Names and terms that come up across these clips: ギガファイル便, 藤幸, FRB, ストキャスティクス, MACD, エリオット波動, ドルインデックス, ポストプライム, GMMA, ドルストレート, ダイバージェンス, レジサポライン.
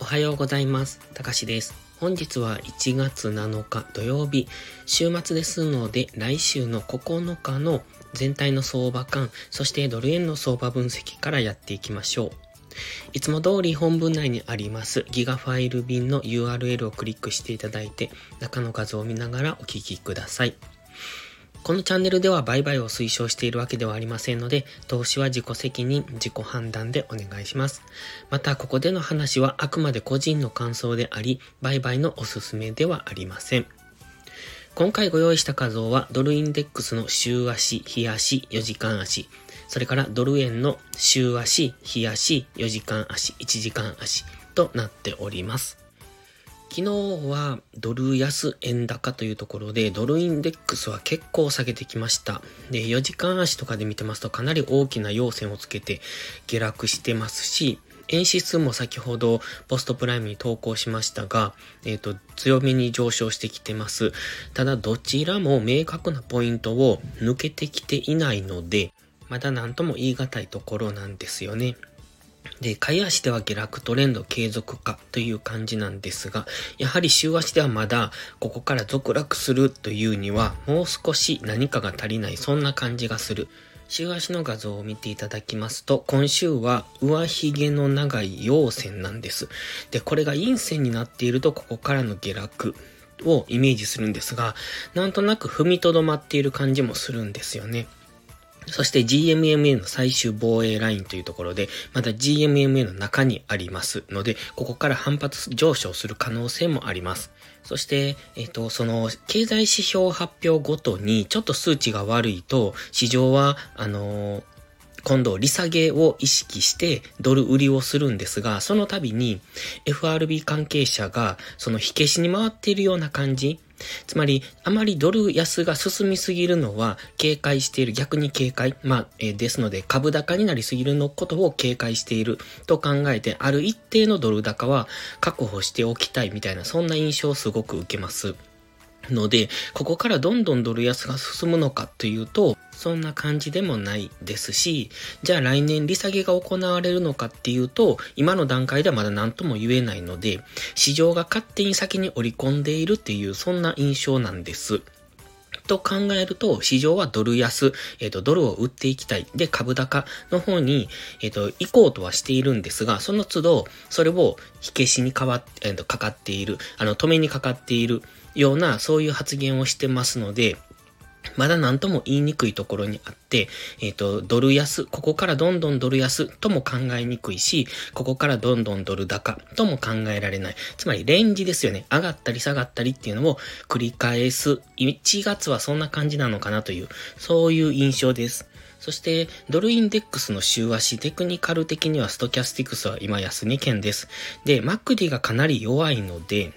おはようございます。たかしです。本日は1月7日土曜日、週末ですので、来週の9日の全体の相場感、そしてドル円の相場分析からやっていきましょう。いつも通り本文内にありますギガファイル便の URL をクリックしていただいて、中の画像を見ながらお聞きください。このチャンネルでは売買を推奨しているわけではありませんので、投資は自己責任、自己判断でお願いします。また、ここでの話はあくまで個人の感想であり、売買のおすすめではありません。今回ご用意した画像は、ドルインデックスの週足、日足、4時間足、それからドル円の週足、日足、4時間足、1時間足となっております。昨日はドル安円高というところで、ドルインデックスは結構下げてきました。で、4時間足とかで見てますとかなり大きな陽線をつけて下落してますし、円指数も先ほどポストプライムに投稿しましたが、強めに上昇してきてます。ただどちらも明確なポイントを抜けてきていないので、まだ何とも言い難いところなんですよね。で、買い足では下落トレンド継続かという感じなんですが、やはり週足ではまだここから続落するというにはもう少し何かが足りない、そんな感じがする。週足の画像を見ていただきますと、今週は上髭の長い陽線なんです。で、これが陰線になっていると、ここからの下落をイメージするんですが、なんとなく踏みとどまっている感じもするんですよね。そして GMMA の最終防衛ラインというところで、まだ GMMA の中にありますので、ここから反発上昇する可能性もあります。そして、その経済指標発表ごとにちょっと数値が悪いと、市場は今度利下げを意識してドル売りをするんですが、その度に FRB 関係者がその火消しに回っているような感じ、つまりあまりドル安が進みすぎるのは警戒している、逆に警戒、ですので株高になりすぎるのことを警戒していると考えて、ある一定のドル高は確保しておきたいみたいな、そんな印象をすごく受けますので、ここからどんどんドル安が進むのかというとそんな感じでもないですし、じゃあ来年利下げが行われるのかっていうと、今の段階ではまだ何とも言えないので、市場が勝手に先に織り込んでいるっていう、そんな印象なんです。と考えると、市場はドル安、ドルを売っていきたい。で、株高の方に、行こうとはしているんですが、その都度、それを火消しにかかっている、止めにかかっているような、そういう発言をしてますので、まだ何とも言いにくいところにあって、ドル安、ここからどんどんドル安とも考えにくいし、ここからどんどんドル高とも考えられない。つまりレンジですよね。上がったり下がったりっていうのを繰り返す。1月はそんな感じなのかなという、そういう印象です。そして、ドルインデックスの週足、テクニカル的にはストキャスティクスは今安値圏です。で、MACDがかなり弱いので、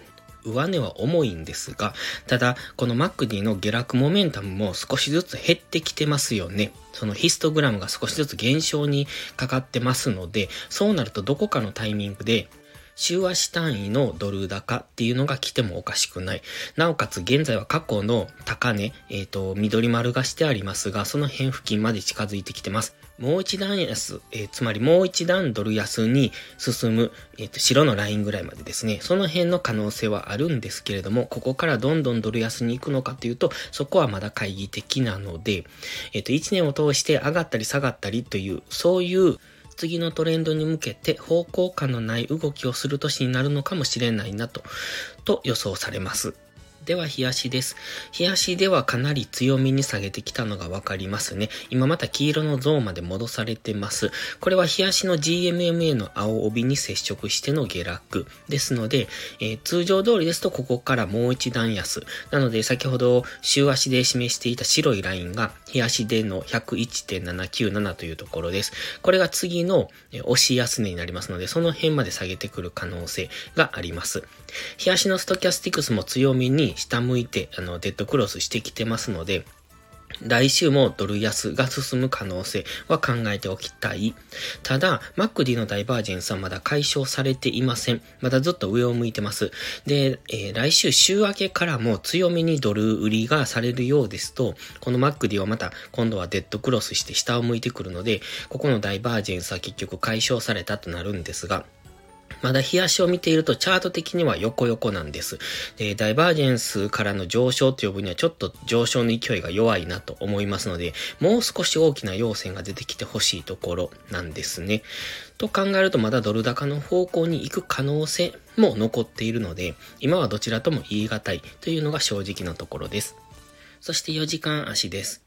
上値は重いんですが、ただこのMACDの下落モメンタムも少しずつ減ってきてますよね。そのヒストグラムが少しずつ減少にかかってますので、そうなるとどこかのタイミングで週足単位のドル高っていうのが来てもおかしくない。なおかつ現在は過去の高値、緑丸がしてありますが、その辺付近まで近づいてきてます。もう一段安、つまりもう一段ドル安に進む、白のラインぐらいまでですね。その辺の可能性はあるんですけれども、ここからどんどんドル安に行くのかというと、そこはまだ懐疑的なので、1年を通して上がったり下がったりという、そういう次のトレンドに向けて方向感のない動きをする年になるのかもしれないなと予想されます。では、日足です。日足ではかなり強めに下げてきたのがわかりますね。今また黄色のゾーンまで戻されてます。これは日足の GMMA の青帯に接触しての下落ですので、通常通りですとここからもう一段安。なので先ほど週足で示していた白いラインが日足での 101.797 というところです。これが次の押し安値になりますので、その辺まで下げてくる可能性があります。日足のストキャスティクスも強めに下向いてデッドクロスしてきてますので、来週もドル安が進む可能性は考えておきたい。ただ、MacD のダイバージェンスはまだ解消されていません。まだずっと上を向いてます。で、来週週明けからも強めにドル売りがされるようですと、この MacD はまた今度はデッドクロスして下を向いてくるので、ここのダイバージェンスは結局解消されたとなるんですが、まだ日足を見ているとチャート的には横横なんです。で、ダイバージェンスからの上昇という分にはちょっと上昇の勢いが弱いなと思いますので、もう少し大きな陽線が出てきてほしいところなんですね。と考えるとまだドル高の方向に行く可能性も残っているので、今はどちらとも言い難いというのが正直なところです。そして4時間足です。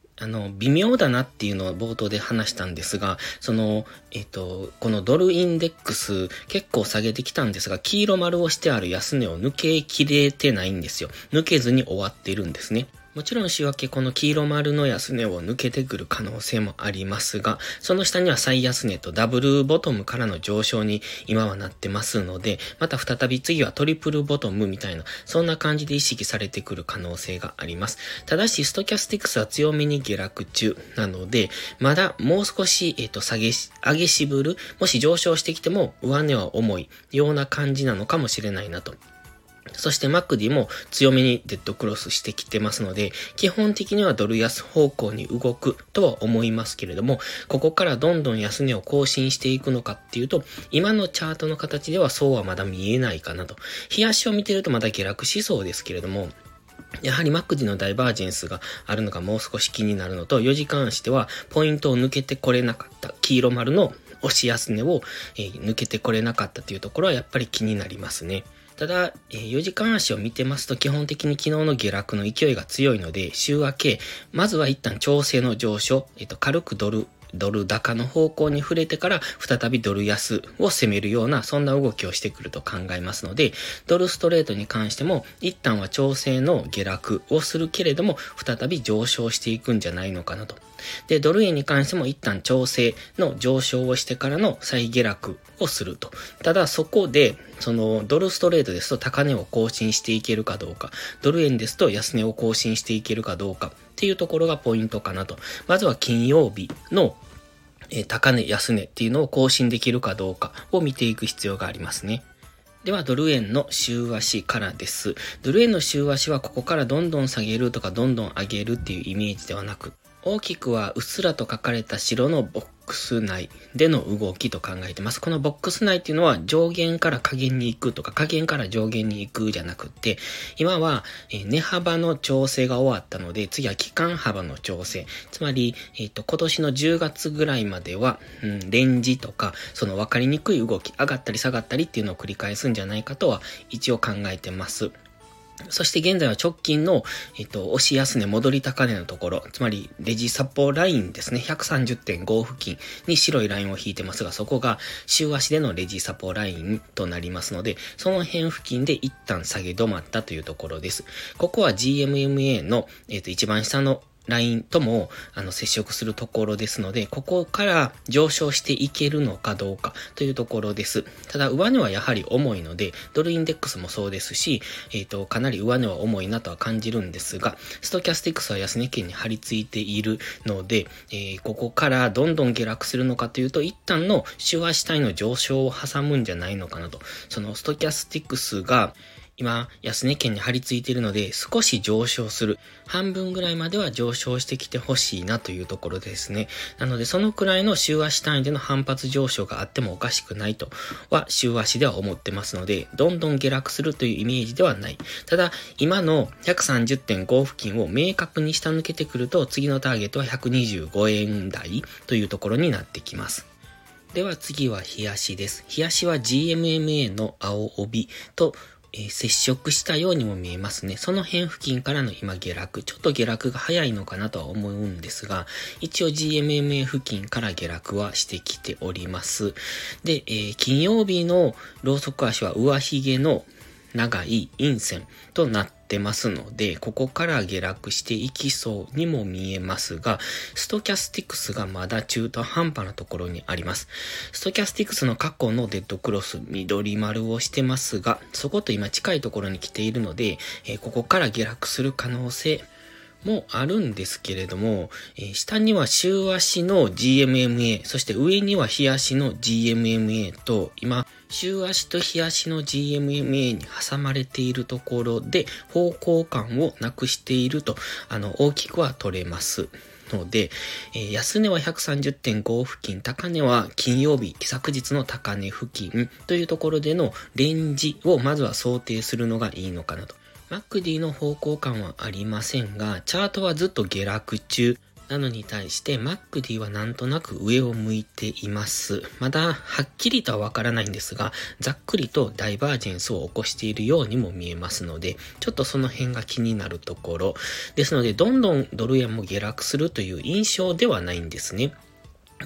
微妙だなっていうのを冒頭で話したんですが、このドルインデックス結構下げてきたんですが、黄色丸をしてある安値を抜けきれてないんですよ。抜けずに終わっているんですね。もちろん週明けこの黄色丸の安値を抜けてくる可能性もありますが、その下には最安値とダブルボトムからの上昇に今はなってますので、また再び次はトリプルボトムみたいな、そんな感じで意識されてくる可能性があります。ただしストキャスティックスは強めに下落中なので、まだもう少し、上げ渋る、もし上昇してきても上値は重いような感じなのかもしれないなと。そしてMacDも強めにデッドクロスしてきてますので、基本的にはドル安方向に動くとは思いますけれども、ここからどんどん安値を更新していくのかっていうと、今のチャートの形ではそうはまだ見えないかなと。日足を見てるとまだ下落しそうですけれども、やはりMacDのダイバージェンスがあるのがもう少し気になるのと、4時間足ではポイントを抜けてこれなかった黄色丸の押し安値を抜けてこれなかったというところはやっぱり気になりますね。ただ、4時間足を見てますと基本的に昨日の下落の勢いが強いので、週明け、まずは一旦調整の上昇、軽くドル高の方向に触れてから再びドル安を攻めるようなそんな動きをしてくると考えますので、ドルストレートに関しても一旦は調整の下落をするけれども再び上昇していくんじゃないのかなと。で、ドル円に関しても一旦調整の上昇をしてからの再下落をすると。ただそこでドルストレートですと高値を更新していけるかどうか、ドル円ですと安値を更新していけるかどうかっていうところがポイントかなと。まずは金曜日の高値安値っていうのを更新できるかどうかを見ていく必要がありますね。ではドル円の週足からです。ドル円の週足はここからどんどん下げるとかどんどん上げるっていうイメージではなく、大きくはうっすらと書かれた白のボックス内での動きと考えてます。このボックス内っていうのは上限から下限に行くとか下限から上限に行くじゃなくって、今は値幅の調整が終わったので、次は期間幅の調整。つまり、今年の10月ぐらいまでは、レンジとか、その分かりにくい動き、上がったり下がったりっていうのを繰り返すんじゃないかとは一応考えてます。そして現在は直近の、押し安値戻り高値のところ、つまりレジサポラインですね、130.5 付近に白いラインを引いてますが、そこが週足でのレジサポラインとなりますので、その辺付近で一旦下げ止まったというところです。ここは GMMA の、一番下のラインとも接触するところですので、ここから上昇していけるのかどうかというところです。ただ上値はやはり重いので、ドルインデックスもそうですし、かなり上値は重いなとは感じるんですが、ストキャスティックスは安値圏に張り付いているので、ここからどんどん下落するのかというと、一旦の週足単位の上昇を挟むんじゃないのかなと。そのストキャスティックスが今、安値圏に張り付いているので、少し上昇する。半分ぐらいまでは上昇してきてほしいなというところですね。なので、そのくらいの週足単位での反発上昇があってもおかしくないとは、週足では思ってますので、どんどん下落するというイメージではない。ただ、今の 130.5 付近を明確に下抜けてくると、次のターゲットは125円台というところになってきます。では次は日足です。日足は GMMA の青帯と、接触したようにも見えますね。その辺付近からの今下落、ちょっと下落が早いのかなとは思うんですが、一応 GMMA 付近から下落はしてきております。で、金曜日のローソク足は上髭の長い陰線となってますので、ここから下落していきそうにも見えますが、ストキャスティクスがまだ中途半端なところにあります。ストキャスティクスの過去のデッドクロス緑丸をしてますが、そこと今近いところに来ているので、ここから下落する可能性もあるんですけれども、下には週足の GMMA、 そして上には日足の GMMA と、今週足と日足の GMMA に挟まれているところで方向感をなくしていると大きくは取れますので、安値は 130.5 付近、高値は金曜日昨日の高値付近というところでのレンジをまずは想定するのがいいのかなと。MACD の方向感はありませんが、チャートはずっと下落中なのに対して MACD はなんとなく上を向いています。まだはっきりとはわからないんですが、ざっくりとダイバージェンスを起こしているようにも見えますので、ちょっとその辺が気になるところですので、どんどんドル円も下落するという印象ではないんですね。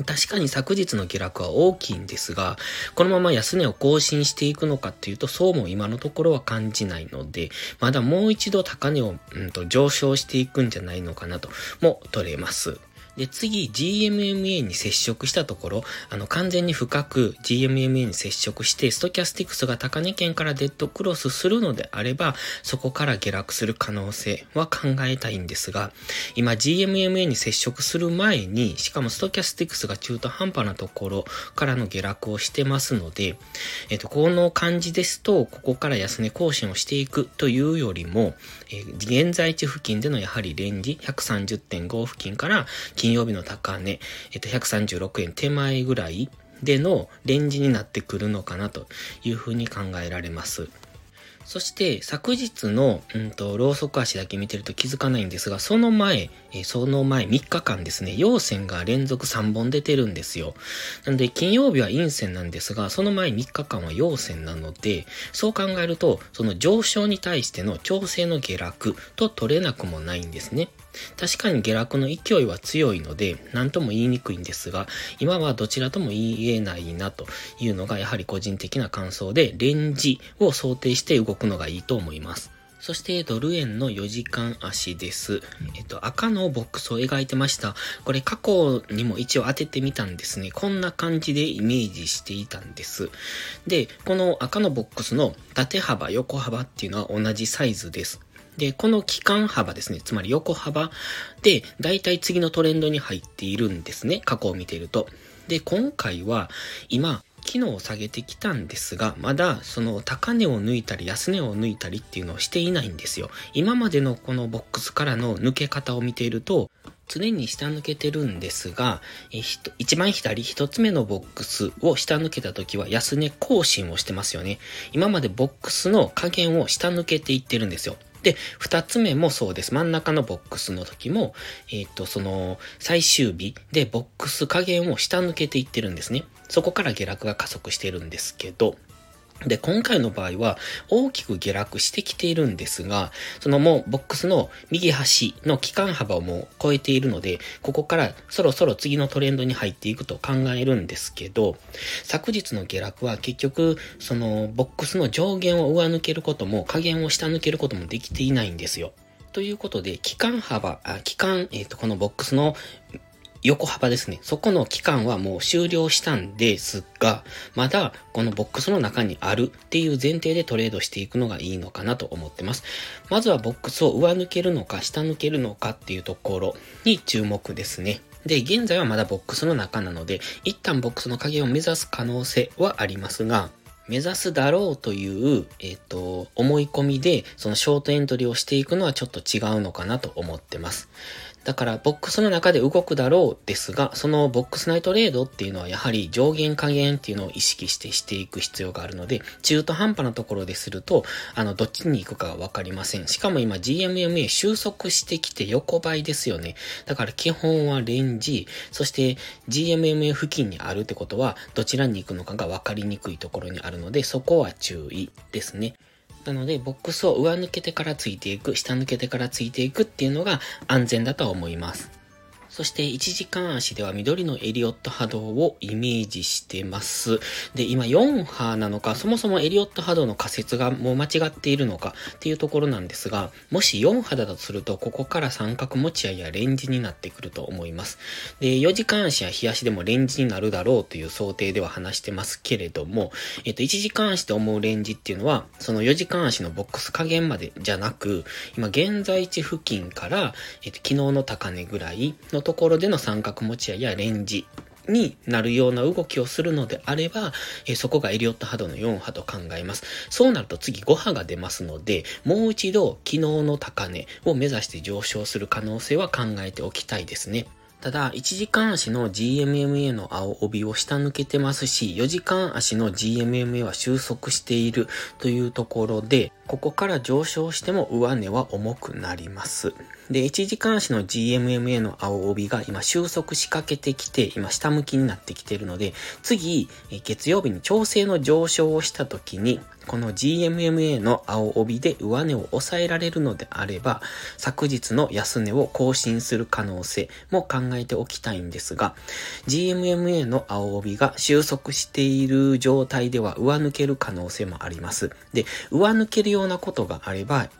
確かに昨日の下落は大きいんですが、このまま安値を更新していくのかっていうと、そうも今のところは感じないので、まだもう一度高値を、上昇していくんじゃないのかなとも取れます。で、次 GMMA に接触したところ、完全に深く GMMA に接触して、ストキャスティクスが高値圏からデッドクロスするのであれば、そこから下落する可能性は考えたいんですが、今 GMMA に接触する前に、しかもストキャスティクスが中途半端なところからの下落をしてますので、この感じですと、ここから安値更新をしていくというよりも、現在地付近でのやはりレンジ 130.5 付近から金曜日の高値、136円手前ぐらいでのレンジになってくるのかなというふうに考えられます。そして昨日の、ローソク足だけ見てると気づかないんですが、その前3日間ですね、陽線が連続3本出てるんですよ。なので金曜日は陰線なんですが、その前3日間は陽線なので、そう考えるとその上昇に対しての調整の下落と取れなくもないんですね。確かに下落の勢いは強いので何とも言いにくいんですが、今はどちらとも言えないなというのがやはり個人的な感想で、レンジを想定して動くのがいいと思います。そしてドル円の4時間足です。赤のボックスを描いてました。これ過去にも一応当ててみたんですね。こんな感じでイメージしていたんです。で、この赤のボックスの縦幅、横幅っていうのは同じサイズです。で、この基幹幅ですね、つまり横幅でだいたい次のトレンドに入っているんですね、過去を見ていると。で、今回は今昨日下げてきたんですが、まだその高値を抜いたり安値を抜いたりっていうのをしていないんですよ。今までのこのボックスからの抜け方を見ていると、常に下抜けてるんですが、一番左一つ目のボックスを下抜けた時は安値更新をしてますよね。今までボックスの下限を下抜けていってるんですよ。で、二つ目もそうです。真ん中のボックスの時も、その最終日でボックス下限を下抜けていってるんですね。そこから下落が加速してるんですけど、で、今回の場合は大きく下落してきているんですが、そのもうボックスの右端の基幹幅をもう超えているので、ここからそろそろ次のトレンドに入っていくと考えるんですけど、昨日の下落は結局そのボックスの上限を上抜けることも下限を下抜けることもできていないんですよ。ということで、このボックスの横幅ですね。そこの期間はもう終了したんですが、まだこのボックスの中にあるっていう前提でトレードしていくのがいいのかなと思ってます。まずはボックスを上抜けるのか下抜けるのかっていうところに注目ですね。で、現在はまだボックスの中なので、一旦ボックスの下限を目指す可能性はありますが、目指すだろうという、思い込みで、そのショートエントリーをしていくのはちょっと違うのかなと思ってます。だからボックスの中で動くだろうですが、そのボックス内トレードっていうのはやはり上限下限っていうのを意識していく必要があるので、中途半端なところでするとどっちに行くかはわかりません。しかも今 GMMA 収束してきて横ばいですよね。だから基本はレンジ、そして GMMA 付近にあるってことはどちらに行くのかがわかりにくいところにあるので、そこは注意ですね。なのでボックスを上抜けてからついていく、下抜けてからついていくっていうのが安全だと思います。そして1時間足では緑のエリオット波動をイメージしてます。で、今4波なのか、そもそもエリオット波動の仮説がもう間違っているのかっていうところなんですが、もし4波だとすると、ここから三角持ち合いやレンジになってくると思います。で、4時間足や日足でもレンジになるだろうという想定では話してますけれども、1時間足と思うレンジっていうのは、その4時間足のボックス下限までじゃなく、今現在地付近から、昨日の高値ぐらいのところでの三角持ち合いやレンジになるような動きをするのであれば、そこがエリオット波動の4波と考えます。そうなると次5波が出ますので、もう一度昨日の高値を目指して上昇する可能性は考えておきたいですね。ただ、1時間足の GMMA の青帯を下抜けてますし、4時間足の GMMA は収束しているというところで、ここから上昇しても上値は重くなります。で、1時間足の GMMA の青帯が今収束しかけてきて、今下向きになってきているので、次、月曜日に調整の上昇をした時に、この GMMA の青帯で上値を抑えられるのであれば、昨日の安値を更新する可能性も考えておきたいんですが、 GMMA の青帯が収束している状態では上抜ける可能性もあります。で、上抜けるようなことがあれば、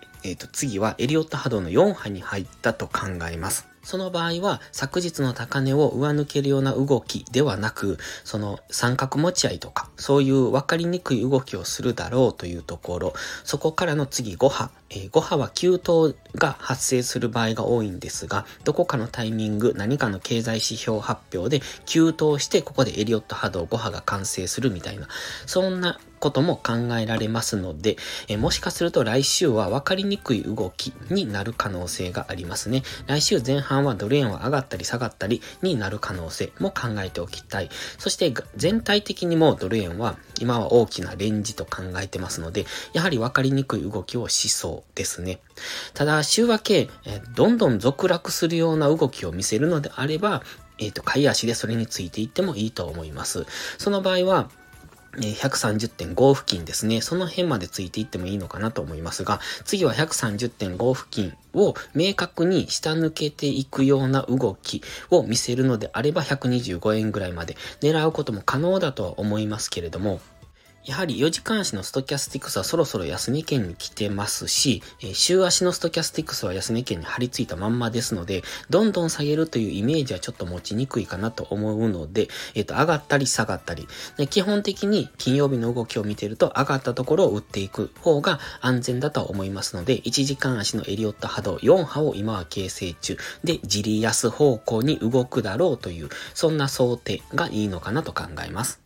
次はエリオット波動の4波に入ったと考えます。その場合は、昨日の高値を上抜けるような動きではなく、その三角持ち合いとか、そういう分かりにくい動きをするだろうというところ、そこからの次5波、5波は急騰が発生する場合が多いんですが、どこかのタイミング、何かの経済指標発表で急騰して、ここでエリオット波動5波が完成するみたいな、そんなことも考えられますので、もしかすると来週は分かりにくい動きになる可能性がありますね。来週前半はドル円は上がったり下がったりになる可能性も考えておきたい。そして全体的にもドル円は今は大きなレンジと考えてますので、やはり分かりにくい動きをしそうですね。ただ、週明けどんどん続落するような動きを見せるのであれば、買い足でそれについていってもいいと思います。その場合は130.5 付近ですね。その辺までついていってもいいのかなと思いますが、次は 130.5 付近を明確に下抜けていくような動きを見せるのであれば、125円ぐらいまで狙うことも可能だとは思いますけれども、やはり4時間足のストキャスティクスはそろそろ安値圏に来てますし、週足のストキャスティクスは安値圏に張り付いたまんまですので、どんどん下げるというイメージはちょっと持ちにくいかなと思うので、上がったり下がったりで、基本的に金曜日の動きを見てると、上がったところを売っていく方が安全だとは思いますので、1時間足のエリオット波動4波を今は形成中で、ジリ安方向に動くだろうという、そんな想定がいいのかなと考えます。